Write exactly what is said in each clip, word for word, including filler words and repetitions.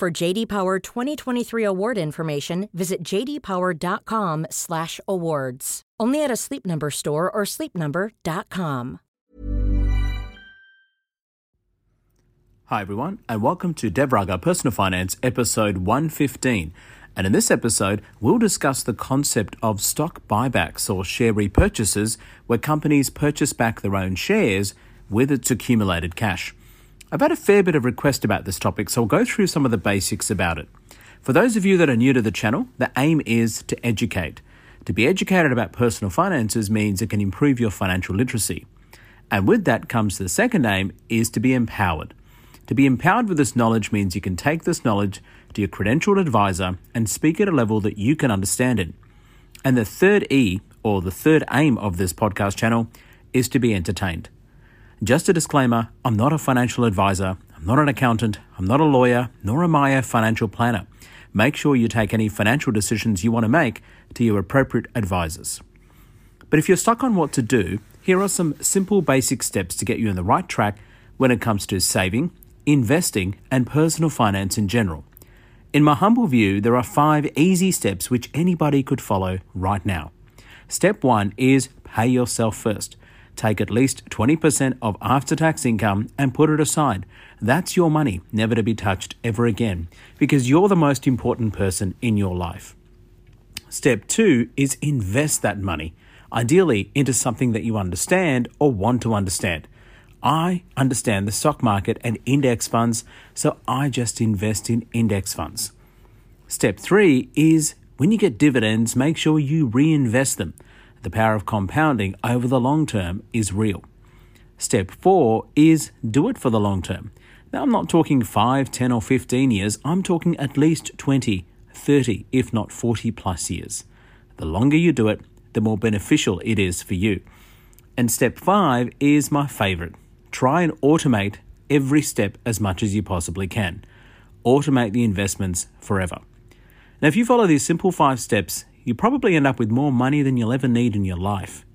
For J D. Power twenty twenty-three award information, visit j d power dot com slash awards. Only at a Sleep Number store or sleep number dot com. Hi everyone, and welcome to Dev Raga Personal Finance, episode one fifteen. And in this episode, we'll discuss the concept of stock buybacks or share repurchases, where companies purchase back their own shares with its accumulated cash. I've had a fair bit of request about this topic, so I'll go through some of the basics about it. For those of you that are new to the channel, the aim is to educate. To be educated about personal finances means it can improve your financial literacy. And with that comes the second aim, is to be empowered. To be empowered with this knowledge means you can take this knowledge to your credentialed advisor and speak at a level that you can understand it. And the third E, or the third aim of this podcast channel, is to be entertained. Just a disclaimer, I'm not a financial advisor, I'm not an accountant, I'm not a lawyer, nor am I a financial planner. Make sure you take any financial decisions you want to make to your appropriate advisors. But if you're stuck on what to do, here are some simple basic steps to get you on the right track when it comes to saving, investing, and personal finance in general. In my humble view, there are five easy steps which anybody could follow right now. Step one is pay yourself first. Take at least twenty percent of after-tax income and put it aside. That's your money, never to be touched ever again, because you're the most important person in your life. Step two is invest that money, ideally into something that you understand or want to understand. I understand the stock market and index funds, so I just invest in index funds. Step three is when you get dividends, make sure you reinvest them. The power of compounding over the long term is real. Step four is do it for the long term. Now, I'm not talking five, ten or fifteen years. I'm talking at least twenty, thirty, if not forty plus years. The longer you do it, the more beneficial it is for you. And step five is my favorite. Try and automate every step as much as you possibly can. Automate the investments forever. Now, if you follow these simple five steps, you probably end up with more money than you'll ever need in your life.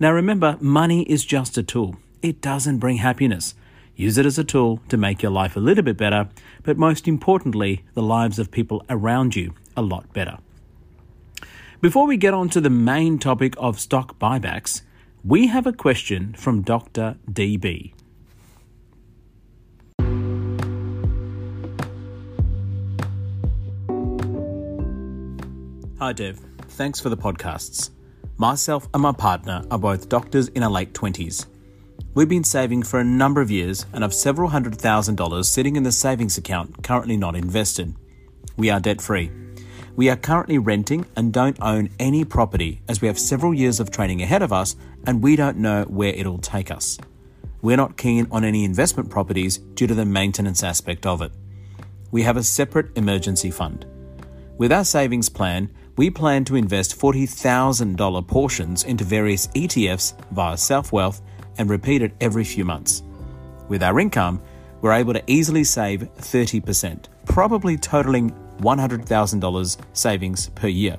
Now remember, money is just a tool. It doesn't bring happiness. Use it as a tool to make your life a little bit better, but most importantly, the lives of people around you a lot better. Before we get on to the main topic of stock buybacks, we have a question from Doctor D B. Hi Dev, thanks for the podcasts. Myself and my partner are both doctors in our late twenties. We've been saving for a number of years and have several hundred thousand dollars sitting in the savings account currently not invested. We are debt-free. We are currently renting and don't own any property as we have several years of training ahead of us and we don't know where it'll take us. We're not keen on any investment properties due to the maintenance aspect of it. We have a separate emergency fund. With our savings plan, we plan to invest forty thousand dollars portions into various E T Fs via Selfwealth and repeat it every few months. With our income, we're able to easily save thirty percent, probably totaling one hundred thousand dollars savings per year.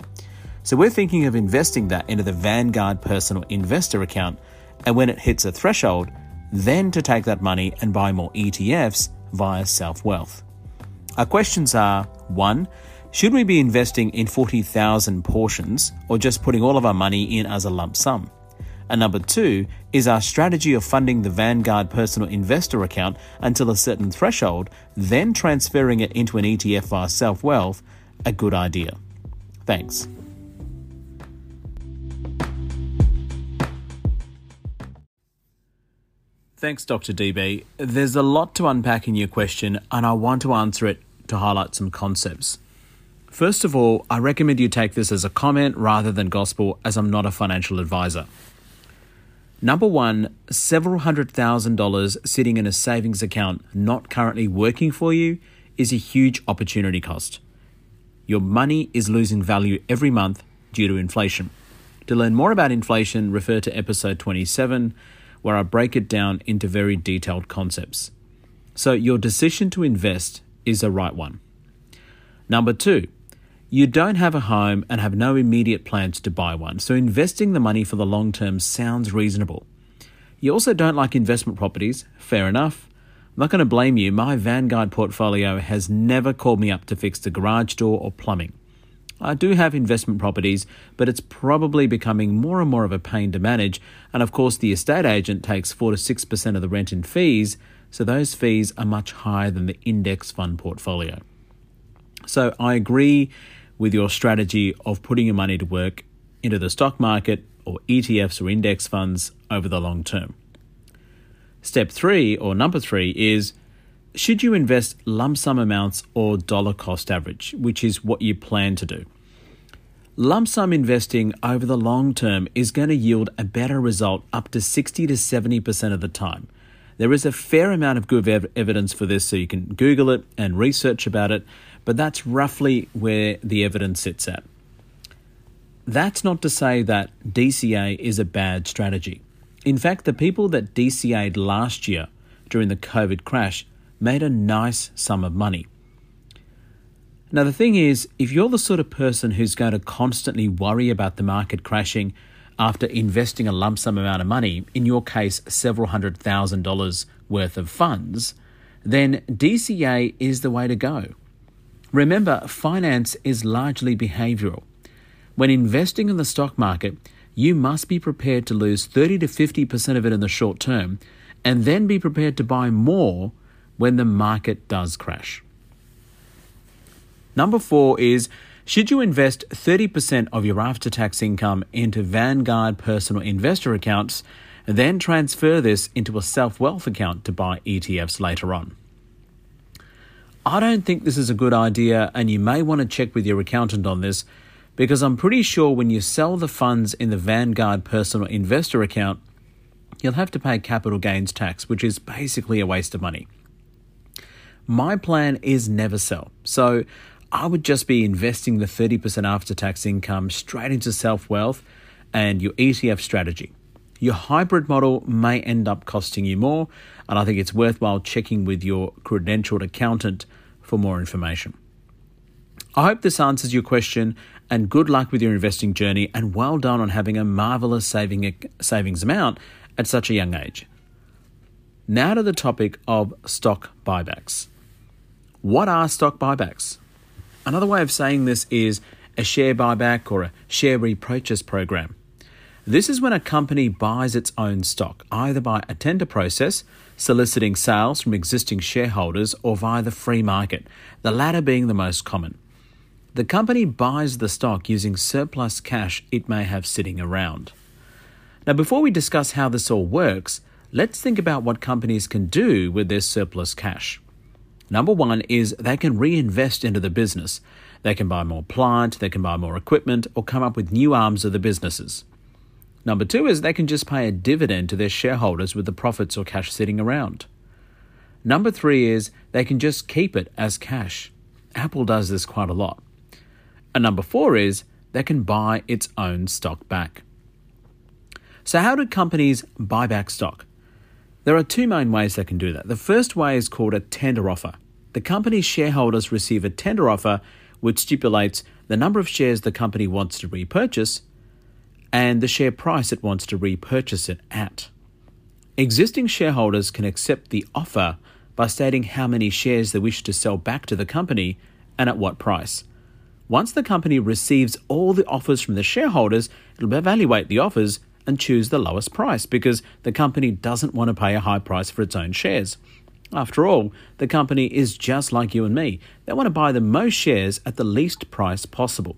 So we're thinking of investing that into the Vanguard Personal Investor account, and when it hits a threshold, then to take that money and buy more E T Fs via Selfwealth. Our questions are, one, should we be investing in forty thousand portions or just putting all of our money in as a lump sum? And number two, is our strategy of funding the Vanguard Personal Investor account until a certain threshold, then transferring it into an E T F via Selfwealth a good idea? Thanks. Thanks, Doctor D B. There's a lot to unpack in your question, and I want to answer it to highlight some concepts. First of all, I recommend you take this as a comment rather than gospel, as I'm not a financial advisor. Number one, several hundred thousand dollars sitting in a savings account not currently working for you is a huge opportunity cost. Your money is losing value every month due to inflation. To learn more about inflation, refer to episode twenty-seven, where I break it down into very detailed concepts. So your decision to invest is the right one. Number two, you don't have a home and have no immediate plans to buy one, so investing the money for the long term sounds reasonable. You also don't like investment properties, fair enough. I'm not going to blame you. My Vanguard portfolio has never called me up to fix the garage door or plumbing. I do have investment properties, but it's probably becoming more and more of a pain to manage, and of course the estate agent takes four to six percent of the rent and fees, so those fees are much higher than the index fund portfolio. So I agree with your strategy of putting your money to work into the stock market or E T Fs or index funds over the long term. Step three, or number three, is should you invest lump sum amounts or dollar cost average, which is what you plan to do? Lump sum investing over the long term is going to yield a better result up to sixty to seventy percent of the time. There is a fair amount of good ev- evidence for this, so you can Google it and research about it, but that's roughly where the evidence sits at. That's not to say that D C A is a bad strategy. In fact, the people that D C A'd last year during the COVID crash made a nice sum of money. Now, the thing is, if you're the sort of person who's going to constantly worry about the market crashing after investing a lump sum amount of money, in your case, several hundred thousand dollars worth of funds, then D C A is the way to go. Remember, finance is largely behavioral. When investing in the stock market, you must be prepared to lose thirty to fifty percent of it in the short term and then be prepared to buy more when the market does crash. Number four is, should you invest thirty percent of your after-tax income into Vanguard Personal Investor accounts, then transfer this into a Selfwealth account to buy E T Fs later on? I don't think this is a good idea, and you may want to check with your accountant on this, because I'm pretty sure when you sell the funds in the Vanguard Personal Investor account, you'll have to pay capital gains tax, which is basically a waste of money. My plan is never sell, so I would just be investing the thirty percent after-tax income straight into Selfwealth and your E T F strategy. Your hybrid model may end up costing you more, and I think it's worthwhile checking with your credentialed accountant for more information. I hope this answers your question, and good luck with your investing journey, and well done on having a marvellous saving, savings amount at such a young age. Now to the topic of stock buybacks. What are stock buybacks? Another way of saying this is a share buyback or a share repurchase program. This is when a company buys its own stock, either by a tender process, soliciting sales from existing shareholders, or via the free market, the latter being the most common. The company buys the stock using surplus cash it may have sitting around. Now, before we discuss how this all works, let's think about what companies can do with their surplus cash. Number one is they can reinvest into the business. They can buy more plant, they can buy more equipment, or come up with new arms of the businesses. Number two is they can just pay a dividend to their shareholders with the profits or cash sitting around. Number three is they can just keep it as cash. Apple does this quite a lot. And number four is they can buy its own stock back. So how do companies buy back stock? There are two main ways they can do that. The first way is called a tender offer. The company's shareholders receive a tender offer which stipulates the number of shares the company wants to repurchase and the share price it wants to repurchase it at. Existing shareholders can accept the offer by stating how many shares they wish to sell back to the company and at what price. Once the company receives all the offers from the shareholders, it'll evaluate the offers and choose the lowest price, because the company doesn't want to pay a high price for its own shares. After all, the company is just like you and me. They want to buy the most shares at the least price possible.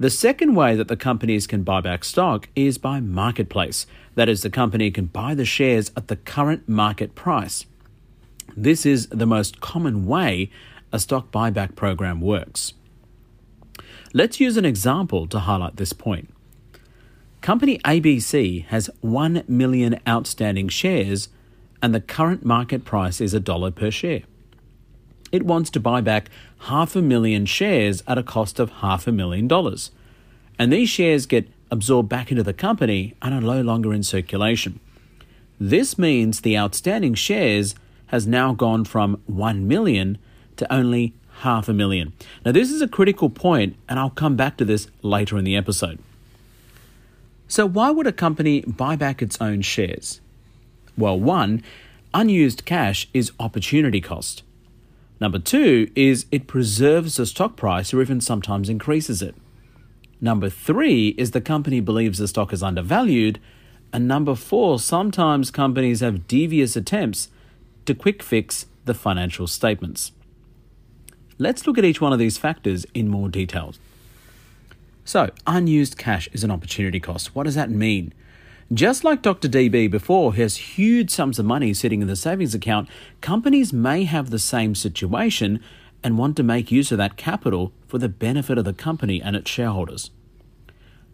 The second way that the companies can buy back stock is by marketplace. That is, the company can buy the shares at the current market price. This is the most common way a stock buyback program works. Let's use an example to highlight this point. Company A B C has one million outstanding shares and the current market price is a dollar per share. it wants to buy back half a million shares at a cost of half a million dollars. And these shares get absorbed back into the company and are no longer in circulation. This means the outstanding shares has now gone from one million to only half a million. Now, this is a critical point, and I'll come back to this later in the episode. So why would a company buy back its own shares? Well, one, unused cash is opportunity cost. Number two is it preserves the stock price or even sometimes increases it. Number three is the company believes the stock is undervalued. And number four, sometimes companies have devious attempts to quick fix the financial statements. Let's look at each one of these factors in more detail. So, unused cash is an opportunity cost. What does that mean? Just like Doctor D B before, who has huge sums of money sitting in the savings account, companies may have the same situation and want to make use of that capital for the benefit of the company and its shareholders.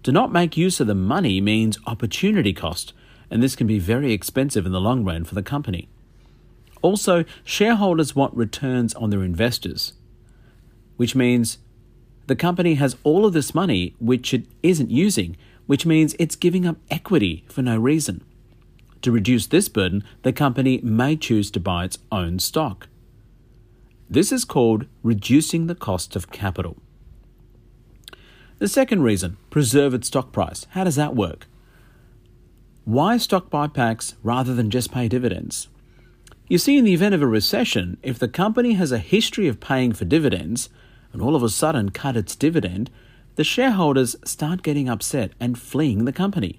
To not make use of the money means opportunity cost, and this can be very expensive in the long run for the company. Also, shareholders want returns on their investors, which means the company has all of this money which it isn't using, which means it's giving up equity for no reason. To reduce this burden, the company may choose to buy its own stock. This is called reducing the cost of capital. The second reason, preserve its stock price. How does that work? Why stock buybacks rather than just pay dividends? You see, in the event of a recession, if the company has a history of paying for dividends and all of a sudden cut its dividend, the shareholders start getting upset and fleeing the company.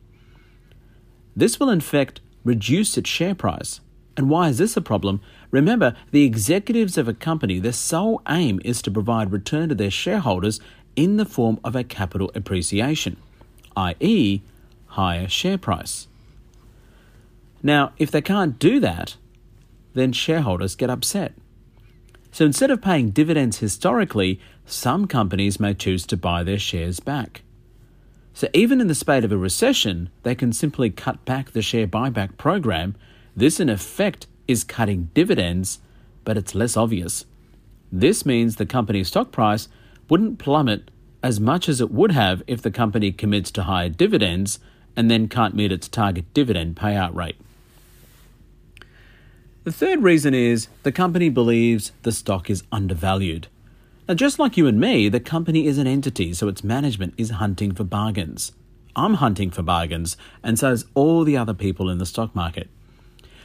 This will in fact reduce its share price. And why is this a problem? Remember, the executives of a company, their sole aim is to provide return to their shareholders in the form of a capital appreciation, that is higher share price. Now, if they can't do that, then shareholders get upset. So instead of paying dividends historically, some companies may choose to buy their shares back. So even in the spate of a recession, they can simply cut back the share buyback program. This, in effect, is cutting dividends, but it's less obvious. This means the company's stock price wouldn't plummet as much as it would have if the company commits to higher dividends and then can't meet its target dividend payout rate. The third reason is the company believes the stock is undervalued. Now, just like you and me, the company is an entity, so its management is hunting for bargains. I'm hunting for bargains, and so is all the other people in the stock market.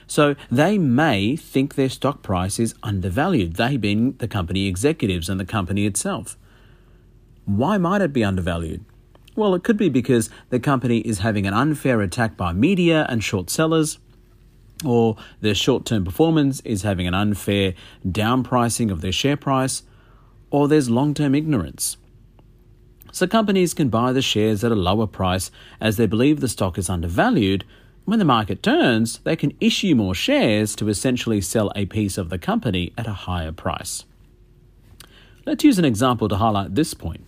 So they may think their stock price is undervalued, they being the company executives and the company itself. Why might it be undervalued? Well, it could be because the company is having an unfair attack by media and short sellers, or their short-term performance is having an unfair downpricing of their share price, or there's long-term ignorance. So companies can buy the shares at a lower price as they believe the stock is undervalued. When the market turns, they can issue more shares to essentially sell a piece of the company at a higher price. Let's use an example to highlight this point.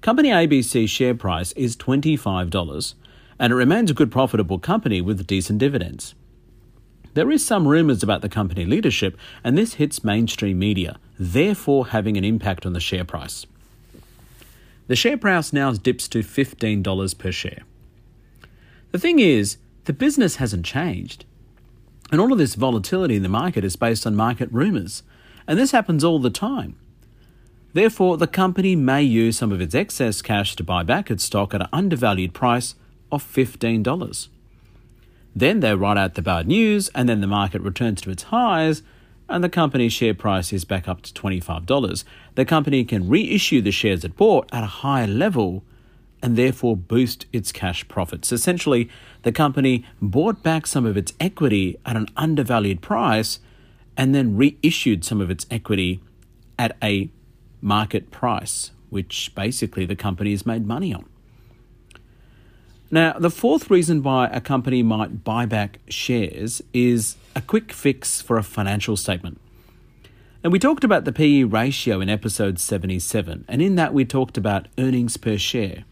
Company A B C's share price is twenty-five dollars. And it remains a good profitable company with decent dividends. There is some rumours about the company leadership, and this hits mainstream media, therefore having an impact on the share price. The share price now dips to fifteen dollars per share. The thing is, the business hasn't changed. And all of this volatility in the market is based on market rumours, and this happens all the time. Therefore, the company may use some of its excess cash to buy back its stock at an undervalued price of fifteen dollars. Then they write out the bad news, and then the market returns to its highs and the company's share price is back up to twenty-five dollars. The company can reissue the shares it bought at a higher level and therefore boost its cash profits. Essentially, the company bought back some of its equity at an undervalued price and then reissued some of its equity at a market price, which basically the company has made money on. Now, the fourth reason why a company might buy back shares is a quick fix for a financial statement. And we talked about the P E ratio in episode seventy-seven, and in that we talked about earnings per share.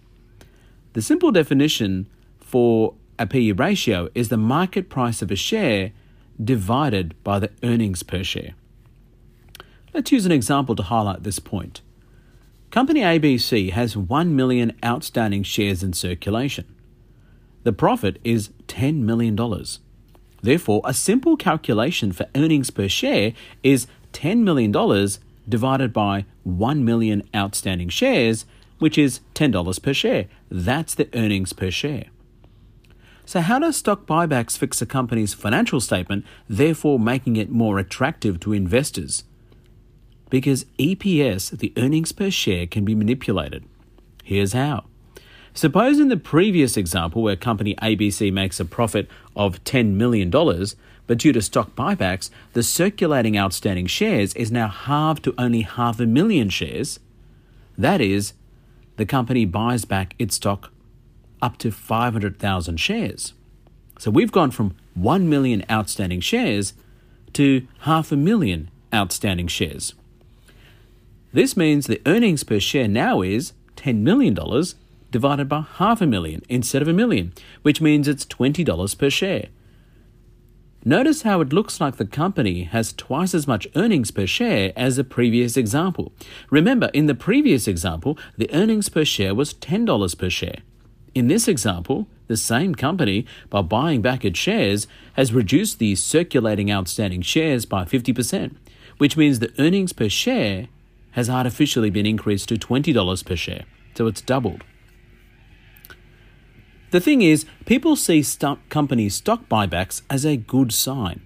The simple definition for a P E ratio is the market price of a share divided by the earnings per share. Let's use an example to highlight this point. Company A B C has one million outstanding shares in circulation. The profit is ten million dollars. Therefore, a simple calculation for earnings per share is ten million dollars divided by one million outstanding shares, which is ten dollars per share. That's the earnings per share. So how does stock buybacks fix a company's financial statement, therefore making it more attractive to investors? Because E P S, the earnings per share, can be manipulated. Here's how. Suppose in the previous example where company A B C makes a profit of ten million dollars, but due to stock buybacks, the circulating outstanding shares is now halved to only half a million shares. That is, the company buys back its stock up to five hundred thousand shares. So we've gone from one million outstanding shares to half a million outstanding shares. This means the earnings per share now is ten million dollars divided by half a million instead of a million, which means it's twenty dollars per share. Notice how it looks like the company has twice as much earnings per share as the previous example. Remember, in the previous example, the earnings per share was ten dollars per share. In this example, the same company, by buying back its shares, has reduced the circulating outstanding shares by fifty percent, which means the earnings per share has artificially been increased to twenty dollars per share, so it's doubled. The thing is, people see stock company stock buybacks as a good sign.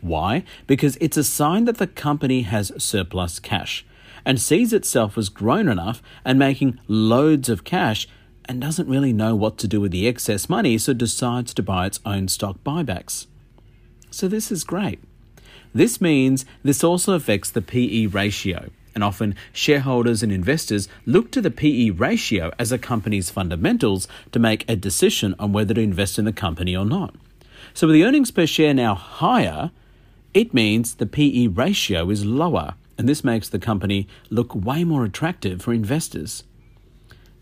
Why? Because it's a sign that the company has surplus cash and sees itself as grown enough and making loads of cash and doesn't really know what to do with the excess money, so decides to buy its own stock buybacks. So this is great. This means this also affects the P E ratio, and often shareholders and investors look to the P E ratio as a company's fundamentals to make a decision on whether to invest in the company or not. So with the earnings per share now higher, it means the P E ratio is lower, and this makes the company look way more attractive for investors.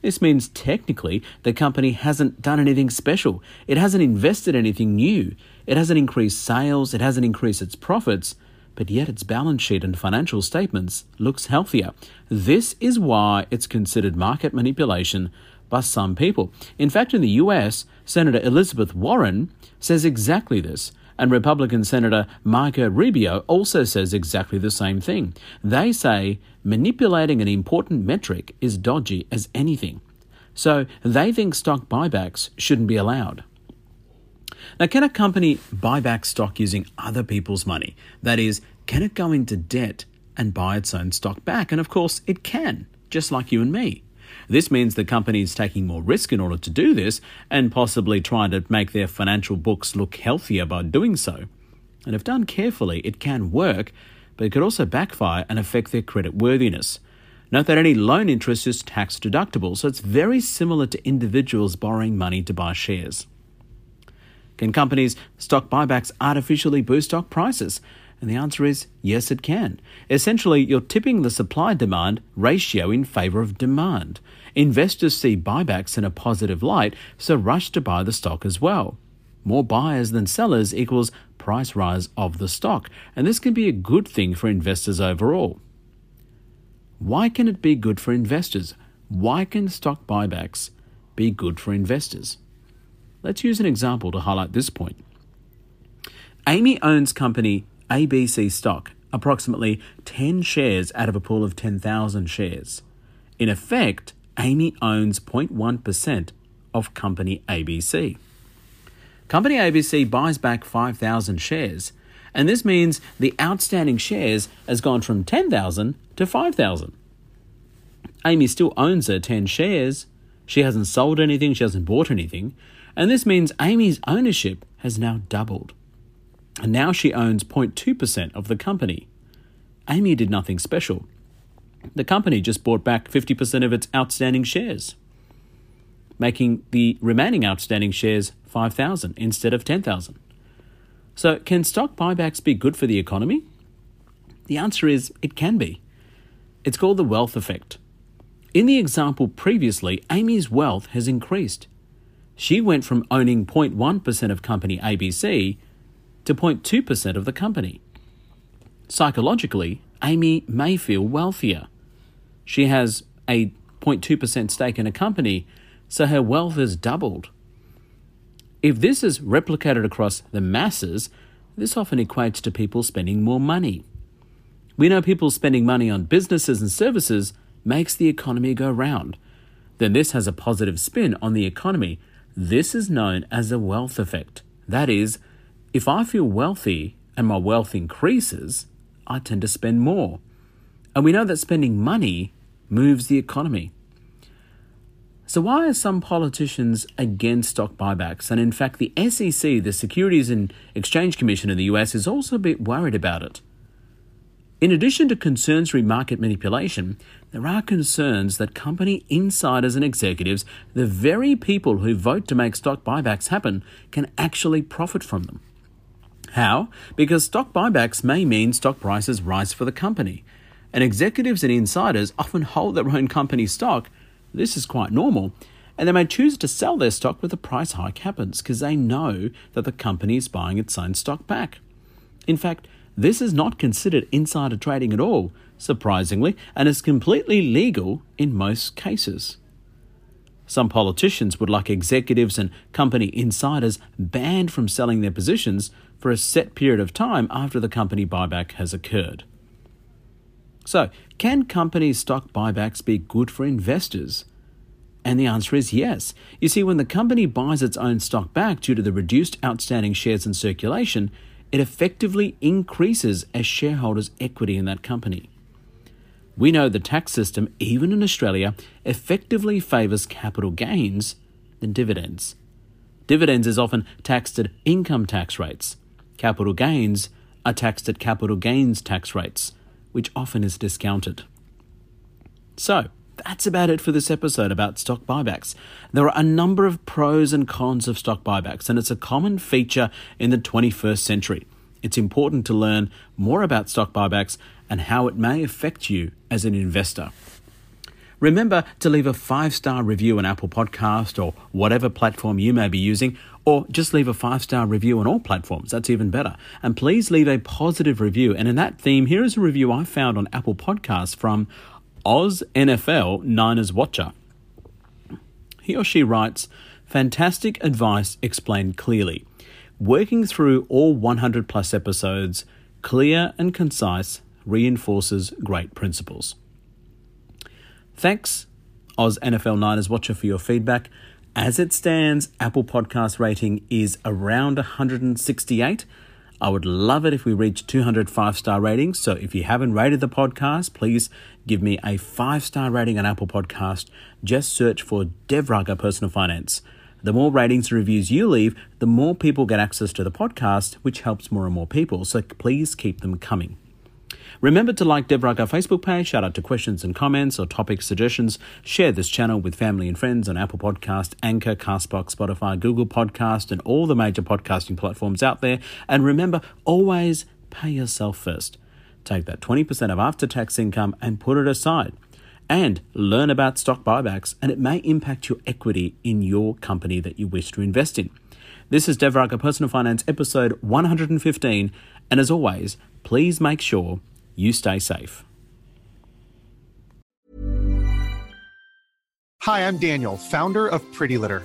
This means technically the company hasn't done anything special. It hasn't invested anything new. It hasn't increased sales. It hasn't increased its profits. But yet its balance sheet and financial statements looks healthier. This is why it's considered market manipulation by some people. In fact, in the U S, Senator Elizabeth Warren says exactly this, and Republican Senator Marco Rubio also says exactly the same thing. They say manipulating an important metric is dodgy as anything. So they think stock buybacks shouldn't be allowed. Now, can a company buy back stock using other people's money? That is, can it go into debt and buy its own stock back? And of course, it can, just like you and me. This means the company is taking more risk in order to do this and possibly trying to make their financial books look healthier by doing so. And if done carefully, it can work, but it could also backfire and affect their credit worthiness. Note that any loan interest is tax deductible, so it's very similar to individuals borrowing money to buy shares. Can companies' stock buybacks artificially boost stock prices? And the answer is yes, it can. Essentially, you're tipping the supply-demand ratio in favor of demand. Investors see buybacks in a positive light, so rush to buy the stock as well. More buyers than sellers equals price rise of the stock, and this can be a good thing for investors overall. Why can it be good for investors? Why can stock buybacks be good for investors? Let's use an example to highlight this point. Amy owns company A B C stock, approximately ten shares out of a pool of ten thousand shares. In effect, Amy owns zero point one percent of company A B C. Company A B C buys back five thousand shares, and this means the outstanding shares has gone from ten thousand to five thousand. Amy still owns her ten shares. She hasn't sold anything, she hasn't bought anything. And this means Amy's ownership has now doubled. And now she owns zero point two percent of the company. Amy did nothing special. The company just bought back fifty percent of its outstanding shares, making the remaining outstanding shares five thousand instead of ten thousand. So can stock buybacks be good for the economy? The answer is it can be. It's called the wealth effect. In the example previously, Amy's wealth has increased. She went from owning zero point one percent of company A B C to zero point two percent of the company. Psychologically, Amy may feel wealthier. She has a zero point two percent stake in a company, so her wealth has doubled. If this is replicated across the masses, this often equates to people spending more money. We know people spending money on businesses and services makes the economy go round. Then this has a positive spin on the economy. This is known as a wealth effect. That is, if I feel wealthy and my wealth increases, I tend to spend more. And we know that spending money moves the economy. So why are some politicians against stock buybacks? And in fact, the S E C, the Securities and Exchange Commission in the U S, is also a bit worried about it. In addition to concerns re market manipulation, there are concerns that company insiders and executives, the very people who vote to make stock buybacks happen, can actually profit from them. How? Because stock buybacks may mean stock prices rise for the company, and executives and insiders often hold their own company stock. This is quite normal, and they may choose to sell their stock when the price hike happens because they know that the company is buying its own stock back. In fact, this is not considered insider trading at all, surprisingly, and is completely legal in most cases. Some politicians would like executives and company insiders banned from selling their positions for a set period of time after the company buyback has occurred. So, can company stock buybacks be good for investors? And the answer is yes. You see, when the company buys its own stock back due to the reduced outstanding shares in circulation, it effectively increases as shareholders' equity in that company. We know the tax system, even in Australia, effectively favours capital gains than dividends. Dividends is often taxed at income tax rates. Capital gains are taxed at capital gains tax rates, which often is discounted. So, that's about it for this episode about stock buybacks. There are a number of pros and cons of stock buybacks, and it's a common feature in the twenty-first century. It's important to learn more about stock buybacks and how it may affect you as an investor. Remember to leave a five-star review on Apple Podcast or whatever platform you may be using, or just leave a five-star review on all platforms. That's even better. And please leave a positive review. And in that theme, here is a review I found on Apple Podcasts from Oz N F L Niners Watcher. He or she writes, "Fantastic advice explained clearly. Working through all one hundred plus episodes, clear and concise, reinforces great principles." Thanks, Oz N F L Niners Watcher, for your feedback. As it stands, Apple Podcast rating is around one hundred sixty-eight. I would love it if we reach two hundred five-star ratings. So if you haven't rated the podcast, please give me a five-star rating on Apple Podcast. Just search for Dev Raga Personal Finance. The more ratings and reviews you leave, the more people get access to the podcast, which helps more and more people. So please keep them coming. Remember to like Dev Raga Facebook page, shout out to questions and comments or topic suggestions, share this channel with family and friends on Apple Podcast, Anchor, CastBox, Spotify, Google Podcast, and all the major podcasting platforms out there. And remember, always pay yourself first. Take that twenty percent of after-tax income and put it aside. And learn about stock buybacks, and it may impact your equity in your company that you wish to invest in. This is Dev Raga Personal Finance episode one hundred fifteen, and as always, please make sure you stay safe. Hi, I'm Daniel, founder of Pretty Litter.